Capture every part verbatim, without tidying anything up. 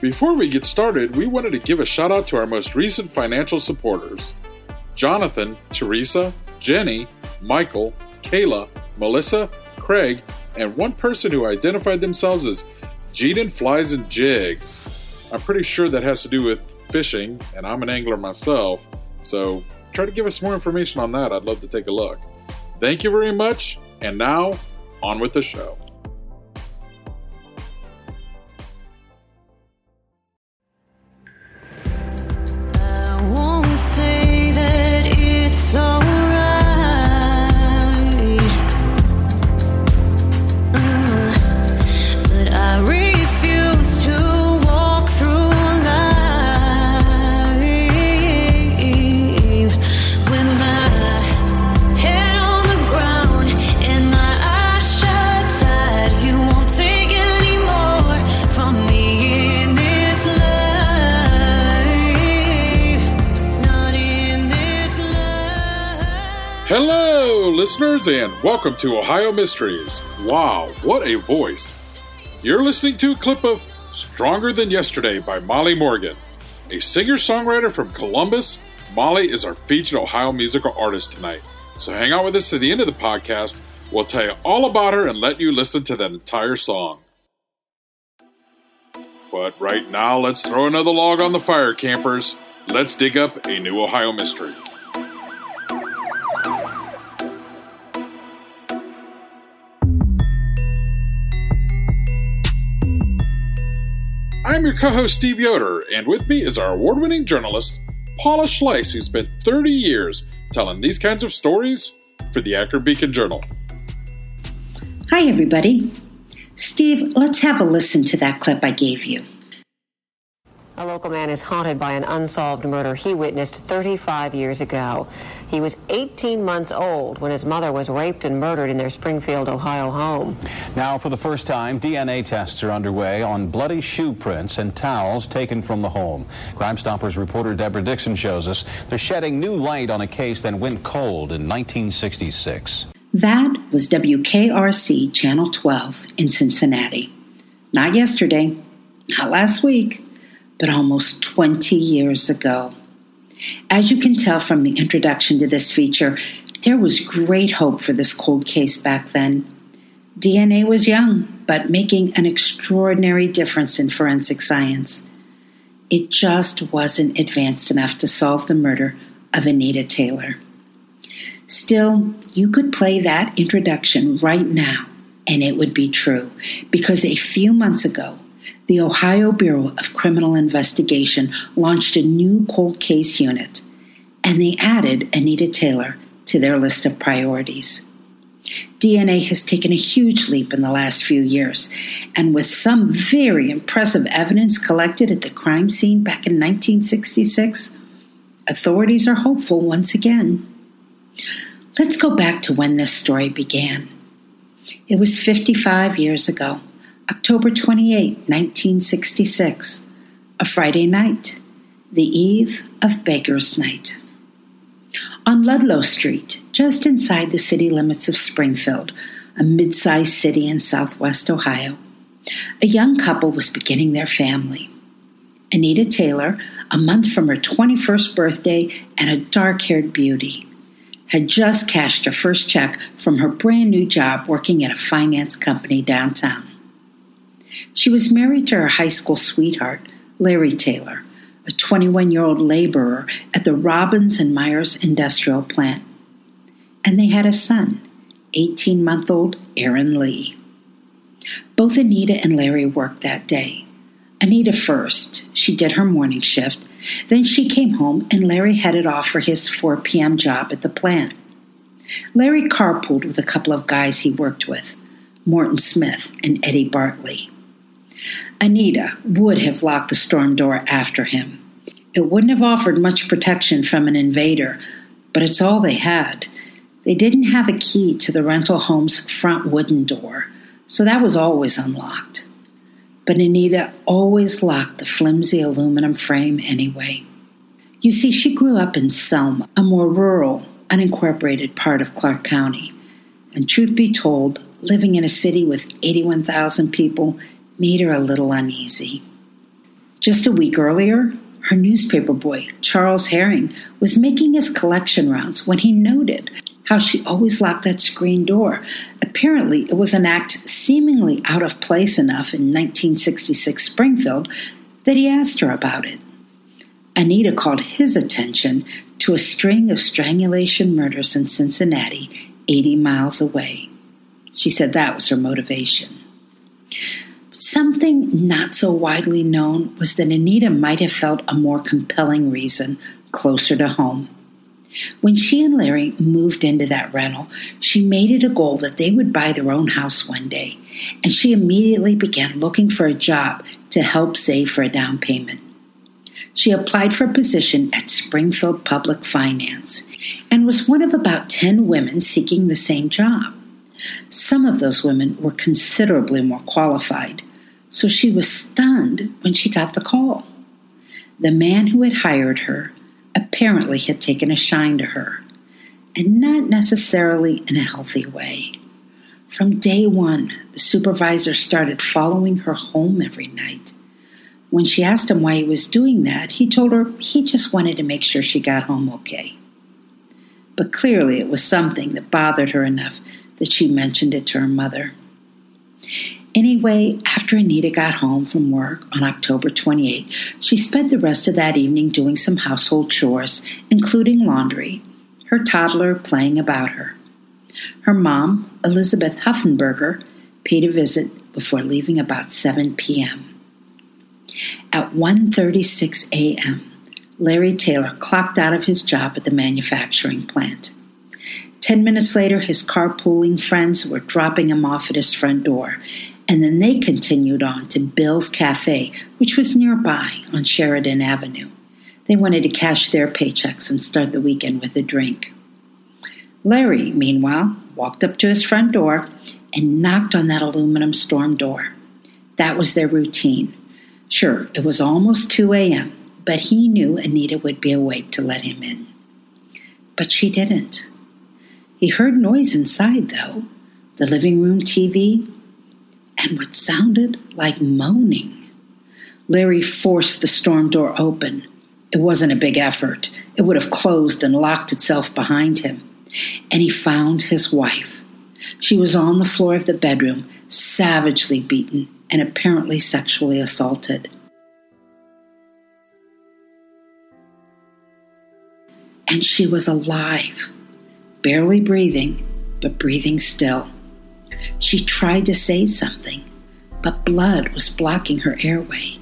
Before we get started, we wanted to give a shout out to our most recent financial supporters: Jonathan, Teresa, Jenny, Michael, Kayla, Melissa, Craig, and one person who identified themselves as Jaden Flies and Jigs. I'm pretty sure that has to do with fishing, and I'm an angler myself, so try to give us more information on that. I'd love to take a look. Thank you very much, and now, on with the show. Listeners, and welcome to Ohio Mysteries. Wow, what a voice. You're listening to a clip of Stronger Than Yesterday by Molly Morgan. A singer-songwriter from Columbus, Molly is our featured Ohio musical artist tonight. So hang out with us to the end of the podcast. We'll tell you all about her and let you listen to that entire song. But right now, let's throw another log on the fire, campers. Let's dig up a new Ohio mystery. I'm your co-host, Steve Yoder, and with me is our award-winning journalist, Paula Schleiss, who spent thirty years telling these kinds of stories for the Akron Beacon Journal. Hi, everybody. Steve, let's have a listen to that clip I gave you. A local man is haunted by an unsolved murder he witnessed thirty-five years ago. He was eighteen months old when his mother was raped and murdered in their Springfield, Ohio home. Now, for the first time, D N A tests are underway on bloody shoe prints and towels taken from the home. Crime Stoppers reporter Deborah Dixon shows us they're shedding new light on a case that went cold in nineteen sixty-six. That was W K R C Channel twelve in Cincinnati. Not yesterday, not last week, but almost twenty years ago. As you can tell from the introduction to this feature, there was great hope for this cold case back then. D N A was young, but making an extraordinary difference in forensic science. It just wasn't advanced enough to solve the murder of Anita Taylor. Still, you could play that introduction right now, and it would be true, because a few months ago, the Ohio Bureau of Criminal Investigation launched a new cold case unit, and they added Anita Taylor to their list of priorities. D N A has taken a huge leap in the last few years, and with some very impressive evidence collected at the crime scene back in nineteen sixty-six, authorities are hopeful once again. Let's go back to when this story began. It was fifty-five years ago. October twenty-eighth, nineteen sixty-six, a Friday night, the eve of Baker's Night. On Ludlow Street, just inside the city limits of Springfield, a mid-sized city in southwest Ohio, a young couple was beginning their family. Anita Taylor, a month from her twenty-first birthday and a dark-haired beauty, had just cashed her first check from her brand-new job working at a finance company downtown. She was married to her high school sweetheart, Larry Taylor, a twenty-one-year-old laborer at the Robbins and Myers industrial plant. And they had a son, eighteen-month-old Aaron Lee. Both Anita and Larry worked that day. Anita first. She did her morning shift. Then she came home and Larry headed off for his four p.m. job at the plant. Larry carpooled with a couple of guys he worked with, Morton Smith and Eddie Bartley. Anita would have locked the storm door after him. It wouldn't have offered much protection from an invader, but it's all they had. They didn't have a key to the rental home's front wooden door, so that was always unlocked. But Anita always locked the flimsy aluminum frame anyway. You see, she grew up in Selma, a more rural, unincorporated part of Clark County. And truth be told, living in a city with eighty-one thousand people made her a little uneasy. Just a week earlier, her newspaper boy, Charles Herring, was making his collection rounds when he noted how she always locked that screen door. Apparently, it was an act seemingly out of place enough in nineteen sixty-six Springfield that he asked her about it. Anita called his attention to a string of strangulation murders in Cincinnati, eighty miles away. She said that was her motivation. Something not so widely known was that Anita might have felt a more compelling reason closer to home. When she and Larry moved into that rental, she made it a goal that they would buy their own house one day, and she immediately began looking for a job to help save for a down payment. She applied for a position at Springfield Public Finance and was one of about ten women seeking the same job. Some of those women were considerably more qualified, so she was stunned when she got the call. The man who had hired her apparently had taken a shine to her, and not necessarily in a healthy way. From day one, the supervisor started following her home every night. When she asked him why he was doing that, he told her he just wanted to make sure she got home okay. But clearly it was something that bothered her enough that she mentioned it to her mother. Anyway, after Anita got home from work on October twenty-eighth, she spent the rest of that evening doing some household chores, including laundry, her toddler playing about her. Her mom, Elizabeth Huffenberger, paid a visit before leaving about seven p.m. At one thirty-six a.m., Larry Taylor clocked out of his job at the manufacturing plant. Ten minutes later, his carpooling friends were dropping him off at his front door, and then they continued on to Bill's Cafe, which was nearby on Sheridan Avenue. They wanted to cash their paychecks and start the weekend with a drink. Larry, meanwhile, walked up to his front door and knocked on that aluminum storm door. That was their routine. Sure, it was almost two a.m., but he knew Anita would be awake to let him in. But she didn't. He heard noise inside, though, the living room T V, and what sounded like moaning. Larry forced the storm door open. It wasn't a big effort. It would have closed and locked itself behind him. And he found his wife. She was on the floor of the bedroom, savagely beaten and apparently sexually assaulted. And she was alive, barely breathing, but breathing still. She tried to say something, but blood was blocking her airway.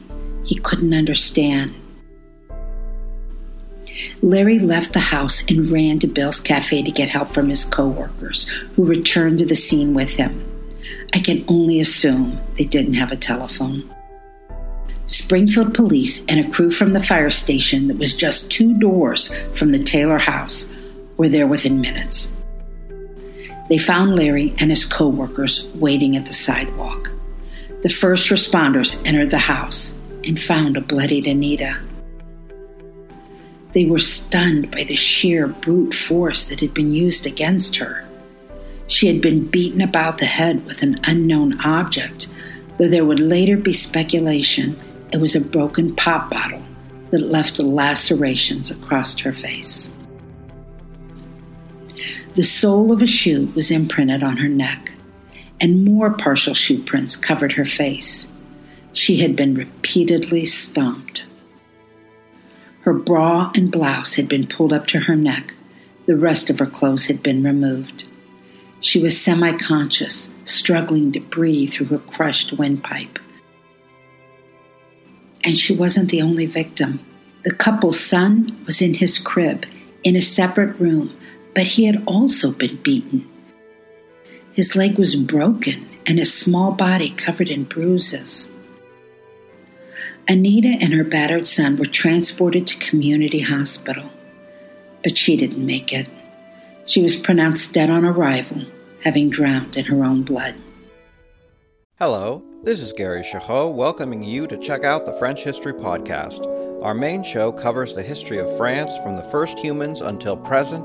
He couldn't understand. Larry left the house and ran to Bill's Cafe to get help from his co-workers, who returned to the scene with him. I can only assume they didn't have a telephone. Springfield police and a crew from the fire station that was just two doors from the Taylor house were there within minutes. They found Larry and his co-workers waiting at the sidewalk. The first responders entered the house and found a bloodied Anita. They were stunned by the sheer brute force that had been used against her. She had been beaten about the head with an unknown object, though there would later be speculation it was a broken pop bottle that left lacerations across her face. The sole of a shoe was imprinted on her neck, and more partial shoe prints covered her face. She had been repeatedly stomped. Her bra and blouse had been pulled up to her neck. The rest of her clothes had been removed. She was semi-conscious, struggling to breathe through her crushed windpipe. And she wasn't the only victim. The couple's son was in his crib, in a separate room, but he had also been beaten. His leg was broken and his small body covered in bruises. Anita and her battered son were transported to community hospital, but she didn't make it. She was pronounced dead on arrival, having drowned in her own blood. Hello, this is Gary Chahot welcoming you to check out the French History Podcast. Our main show covers the history of France from the first humans until present.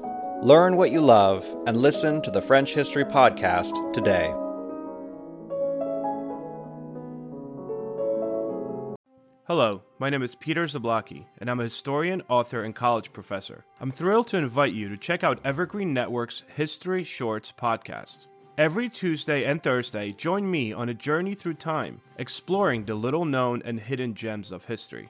Learn what you love and listen to the French History Podcast today. Hello, my name is Peter Zablocki, and I'm a historian, author, and college professor. I'm thrilled to invite you to check out Evergreen Network's History Shorts podcast. Every Tuesday and Thursday, join me on a journey through time, exploring the little-known and hidden gems of history.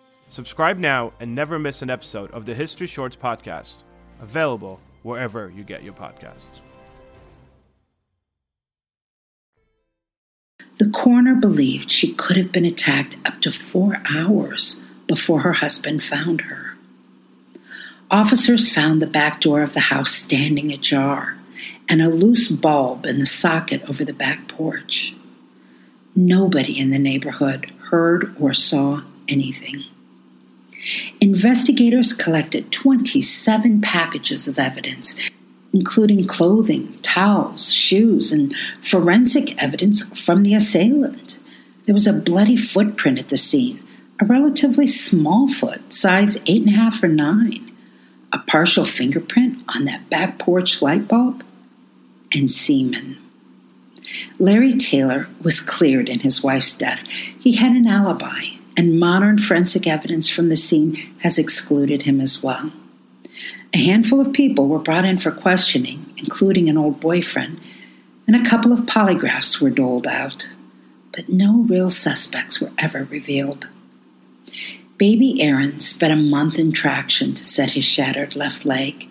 Subscribe now and never miss an episode of the History Shorts podcast, available wherever you get your podcasts. The coroner believed she could have been attacked up to four hours before her husband found her. Officers found the back door of the house standing ajar and a loose bulb in the socket over the back porch. Nobody in the neighborhood heard or saw anything. Investigators collected twenty-seven packages of evidence, including clothing, towels, shoes, and forensic evidence from the assailant. There was a bloody footprint at the scene, a relatively small foot, size eight and a half or nine, a partial fingerprint on that back porch light bulb, and semen. Larry Taylor was cleared in his wife's death. He had an alibi, and modern forensic evidence from the scene has excluded him as well. A handful of people were brought in for questioning, including an old boyfriend, and a couple of polygraphs were doled out, but no real suspects were ever revealed. Baby Aaron spent a month in traction to set his shattered left leg.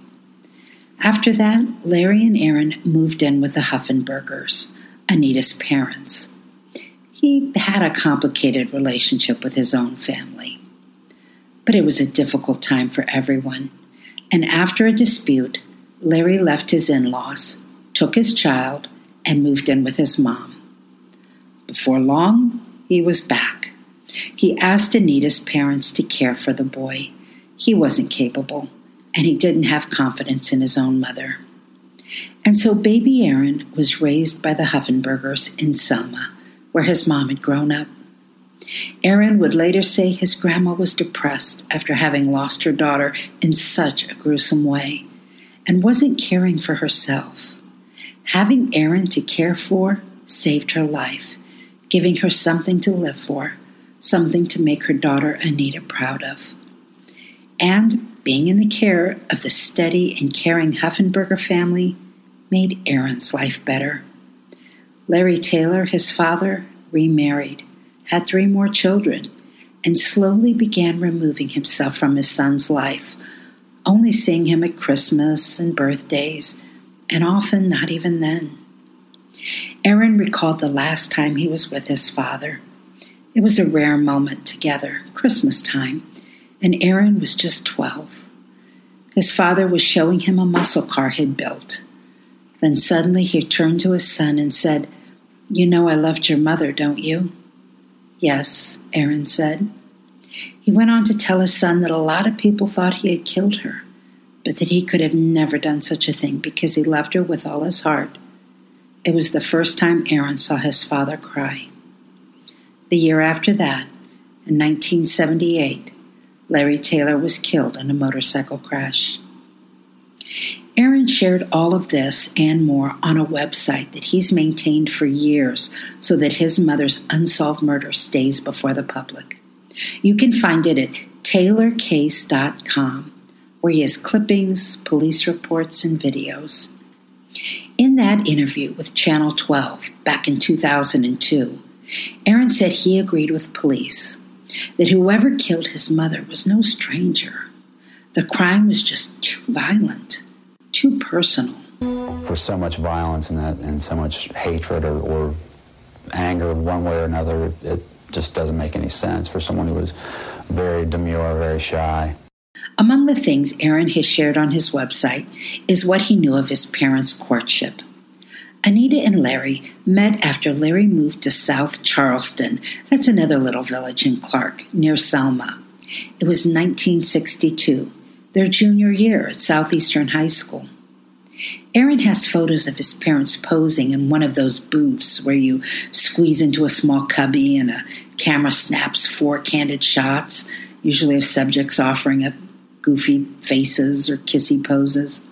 After that, Larry and Aaron moved in with the Huffenbergers, Anita's parents. He had a complicated relationship with his own family. But it was a difficult time for everyone. And after a dispute, Larry left his in-laws, took his child, and moved in with his mom. Before long, he was back. He asked Anita's parents to care for the boy. He wasn't capable, and he didn't have confidence in his own mother. And so baby Aaron was raised by the Huffenbergers in Selma, where his mom had grown up. Aaron would later say his grandma was depressed after having lost her daughter in such a gruesome way and wasn't caring for herself. Having Aaron to care for saved her life, giving her something to live for, something to make her daughter Anita proud of. And being in the care of the steady and caring Huffenberger family made Aaron's life better. Larry Taylor, his father, remarried, had three more children, and slowly began removing himself from his son's life, only seeing him at Christmas and birthdays, and often not even then. Aaron recalled the last time he was with his father. It was a rare moment together, Christmas time, and Aaron was just twelve. His father was showing him a muscle car he'd built. Then suddenly he turned to his son and said, "You know I loved your mother, don't you?" "Yes," Aaron said. He went on to tell his son that a lot of people thought he had killed her, but that he could have never done such a thing because he loved her with all his heart. It was the first time Aaron saw his father cry. The year after that, in nineteen seventy-eight, Larry Taylor was killed in a motorcycle crash. Aaron shared all of this and more on a website that he's maintained for years so that his mother's unsolved murder stays before the public. You can find it at Taylor Case dot com, where he has clippings, police reports, and videos. In that interview with Channel twelve back in two thousand two, Aaron said he agreed with police that whoever killed his mother was no stranger, The crime was just too violent, too personal. For so much violence and, that, and so much hatred or, or anger one way or another, it just doesn't make any sense for someone who was very demure, very shy. Among the things Aaron has shared on his website is what he knew of his parents' courtship. Anita and Larry met after Larry moved to South Charleston. That's another little village in Clark, near Selma. It was nineteen sixty-two, their junior year at Southeastern High School. Aaron has photos of his parents posing in one of those booths where you squeeze into a small cubby and a camera snaps four candid shots, usually of subjects offering up goofy faces or kissy poses.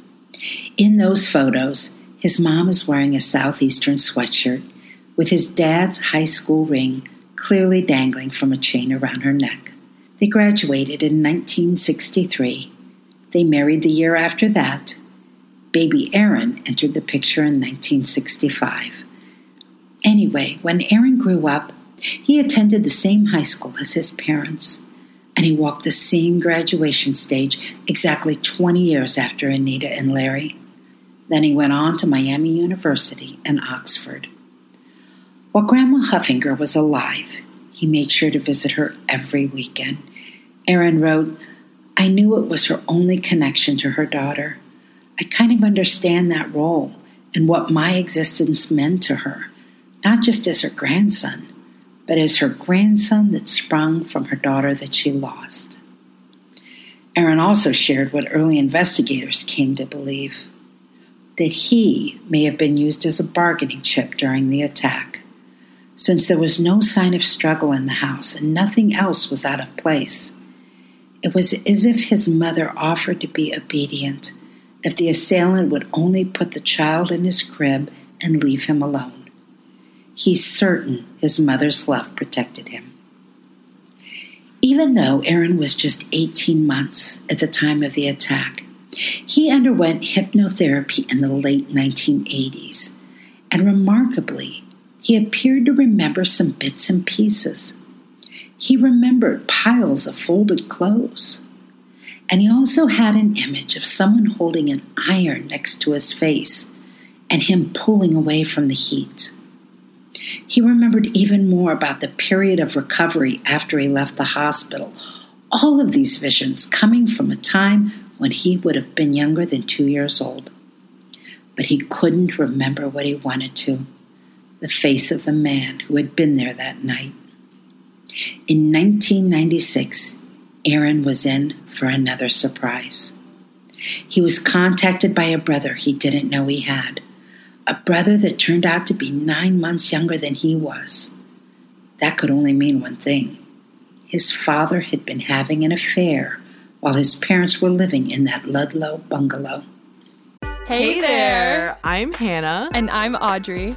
In those photos, his mom is wearing a Southeastern sweatshirt with his dad's high school ring clearly dangling from a chain around her neck. They graduated in nineteen sixty-three. They married the year after that. Baby Aaron entered the picture in nineteen sixty-five. Anyway, when Aaron grew up, he attended the same high school as his parents, and he walked the same graduation stage exactly twenty years after Anita and Larry. Then he went on to Miami University and Oxford. While Grandma Huffenberger was alive, he made sure to visit her every weekend. Aaron wrote, "I knew it was her only connection to her daughter. I kind of understand that role and what my existence meant to her, not just as her grandson, but as her grandson that sprung from her daughter that she lost." Aaron also shared what early investigators came to believe, that he may have been used as a bargaining chip during the attack, since there was no sign of struggle in the house and nothing else was out of place. It was as if his mother offered to be obedient if the assailant would only put the child in his crib and leave him alone. He's certain his mother's love protected him. Even though Aaron was just eighteen months at the time of the attack, he underwent hypnotherapy in the late nineteen eighties, and remarkably, he appeared to remember some bits and pieces. He remembered piles of folded clothes, and he also had an image of someone holding an iron next to his face and him pulling away from the heat. He remembered even more about the period of recovery after he left the hospital, all of these visions coming from a time when he would have been younger than two years old. But he couldn't remember what he wanted to, the face of the man who had been there that night. In nineteen ninety-six, Aaron was in for another surprise. He was contacted by a brother he didn't know he had, a brother that turned out to be nine months younger than he was. That could only mean one thing. His father had been having an affair while his parents were living in that Ludlow bungalow. Hey there! I'm Hannah. And I'm Audrey.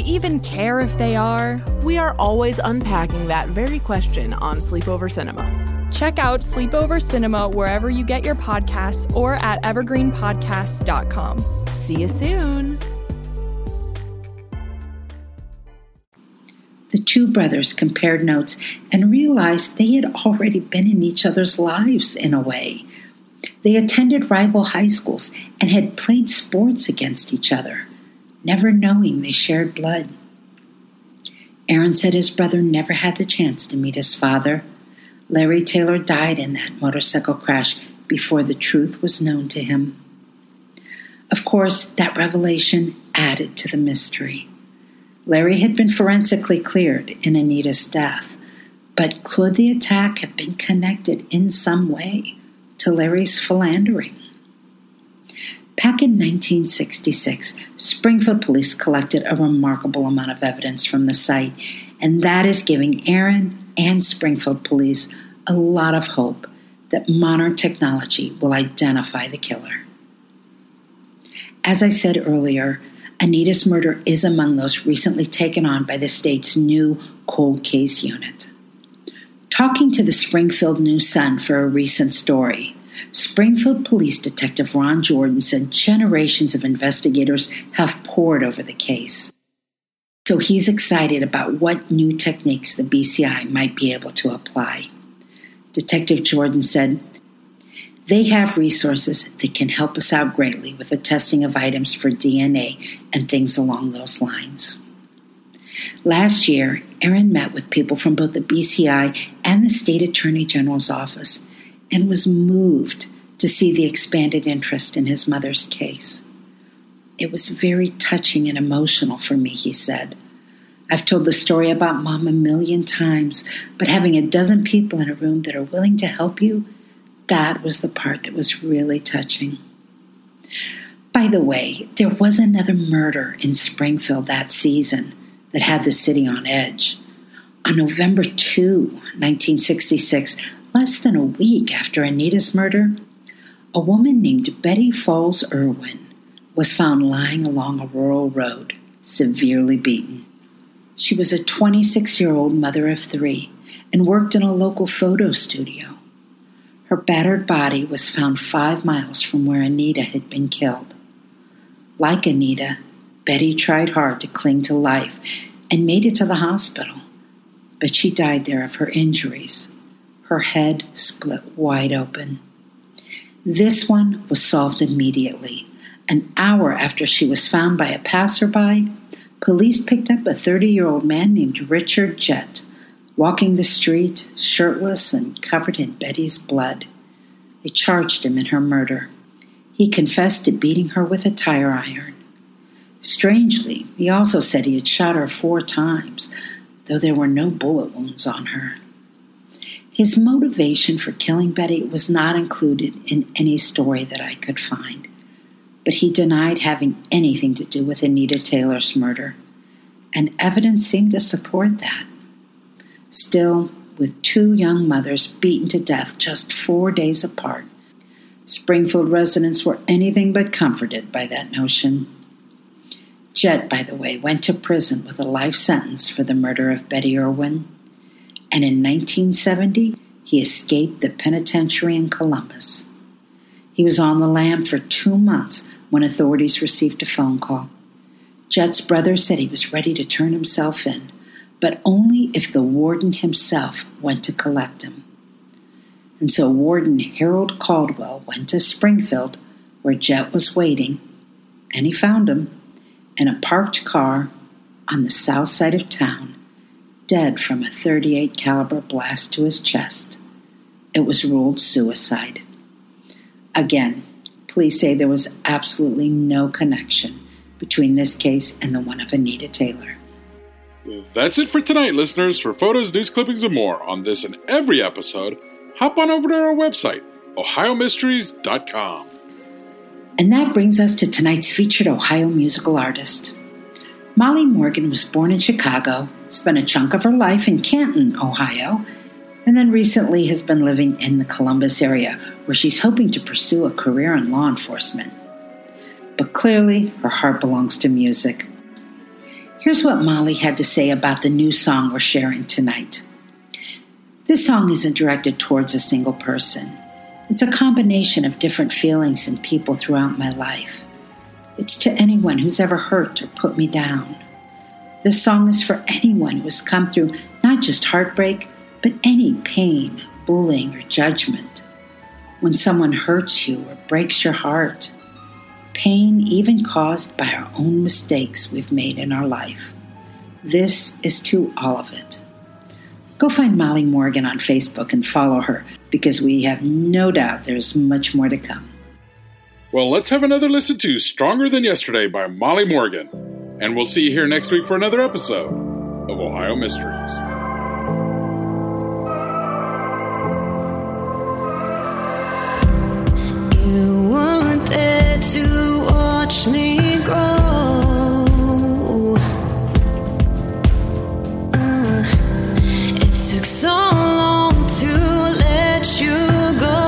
even care if they are? We are always unpacking that very question on Sleepover Cinema. Check out Sleepover Cinema wherever you get your podcasts or at evergreen podcast dot com. See you soon. The two brothers compared notes and realized they had already been in each other's lives in a way. They attended rival high schools and had played sports against each other, never knowing they shared blood. Aaron said his brother never had the chance to meet his father. Larry Taylor died in that motorcycle crash before the truth was known to him. Of course, that revelation added to the mystery. Larry had been forensically cleared in Anita's death, but could the attack have been connected in some way to Larry's philandering? Back in nineteen sixty-six, Springfield police collected a remarkable amount of evidence from the site, and that is giving Aaron and Springfield police a lot of hope that modern technology will identify the killer. As I said earlier, Anita's murder is among those recently taken on by the state's new cold case unit. Talking to the Springfield News Sun for a recent story, Springfield Police Detective Ron Jordan said generations of investigators have pored over the case. So he's excited about what new techniques the B C I might be able to apply. Detective Jordan said, "They have resources that can help us out greatly with the testing of items for D N A and things along those lines." Last year, Aaron met with people from both the B C I and the State Attorney General's office and was moved to see the expanded interest in his mother's case. "It was very touching and emotional for me," he said. "I've told the story about Mom a million times, but having a dozen people in a room that are willing to help you, that was the part that was really touching." By the way, there was another murder in Springfield that season that had the city on edge. On November second, nineteen sixty-six, less than a week after Anita's murder, a woman named Betty Falls Irwin was found lying along a rural road, severely beaten. She was a twenty-six-year-old mother of three and worked in a local photo studio. Her battered body was found five miles from where Anita had been killed. Like Anita, Betty tried hard to cling to life and made it to the hospital, but she died there of her injuries. Her head split wide open. This one was solved immediately. An hour after she was found by a passerby, police picked up a thirty-year-old man named Richard Jett, walking the street, shirtless and covered in Betty's blood. They charged him in her murder. He confessed to beating her with a tire iron. Strangely, he also said he had shot her four times, though there were no bullet wounds on her. His motivation for killing Betty was not included in any story that I could find, but he denied having anything to do with Anita Taylor's murder, and evidence seemed to support that. Still, with two young mothers beaten to death just four days apart, Springfield residents were anything but comforted by that notion. Jett, by the way, went to prison with a life sentence for the murder of Betty Irwin, and in nineteen seventy, he escaped the penitentiary in Columbus. He was on the lam for two months when authorities received a phone call. Jett's brother said he was ready to turn himself in, but only if the warden himself went to collect him. And so Warden Harold Caldwell went to Springfield, where Jett was waiting, and he found him in a parked car on the south side of town, dead from a thirty-eight caliber blast to his chest. It was ruled suicide. Again, police say there was absolutely no connection between this case and the one of Anita Taylor. That's it for tonight, listeners. For photos, news clippings, and more on this and every episode, hop on over to our website, ohio mysteries dot com. And that brings us to tonight's featured Ohio musical artist. Molly Morgan was born in Chicago, spent a chunk of her life in Canton, Ohio, and then recently has been living in the Columbus area, where she's hoping to pursue a career in law enforcement. But clearly, her heart belongs to music. Here's what Molly had to say about the new song we're sharing tonight. This song isn't directed towards a single person. It's a combination of different feelings and people throughout my life. It's to anyone who's ever hurt or put me down. This song is for anyone who has come through not just heartbreak, but any pain, bullying, or judgment. When someone hurts you or breaks your heart, pain even caused by our own mistakes we've made in our life. This is to all of it. Go find Molly Morgan on Facebook and follow her, because we have no doubt there's much more to come. Well, let's have another listen to Stronger Than Yesterday by Molly Morgan. And we'll see you here next week for another episode of Ohio Mysteries. You weren't there to watch me grow. Uh, it took so long to let you go.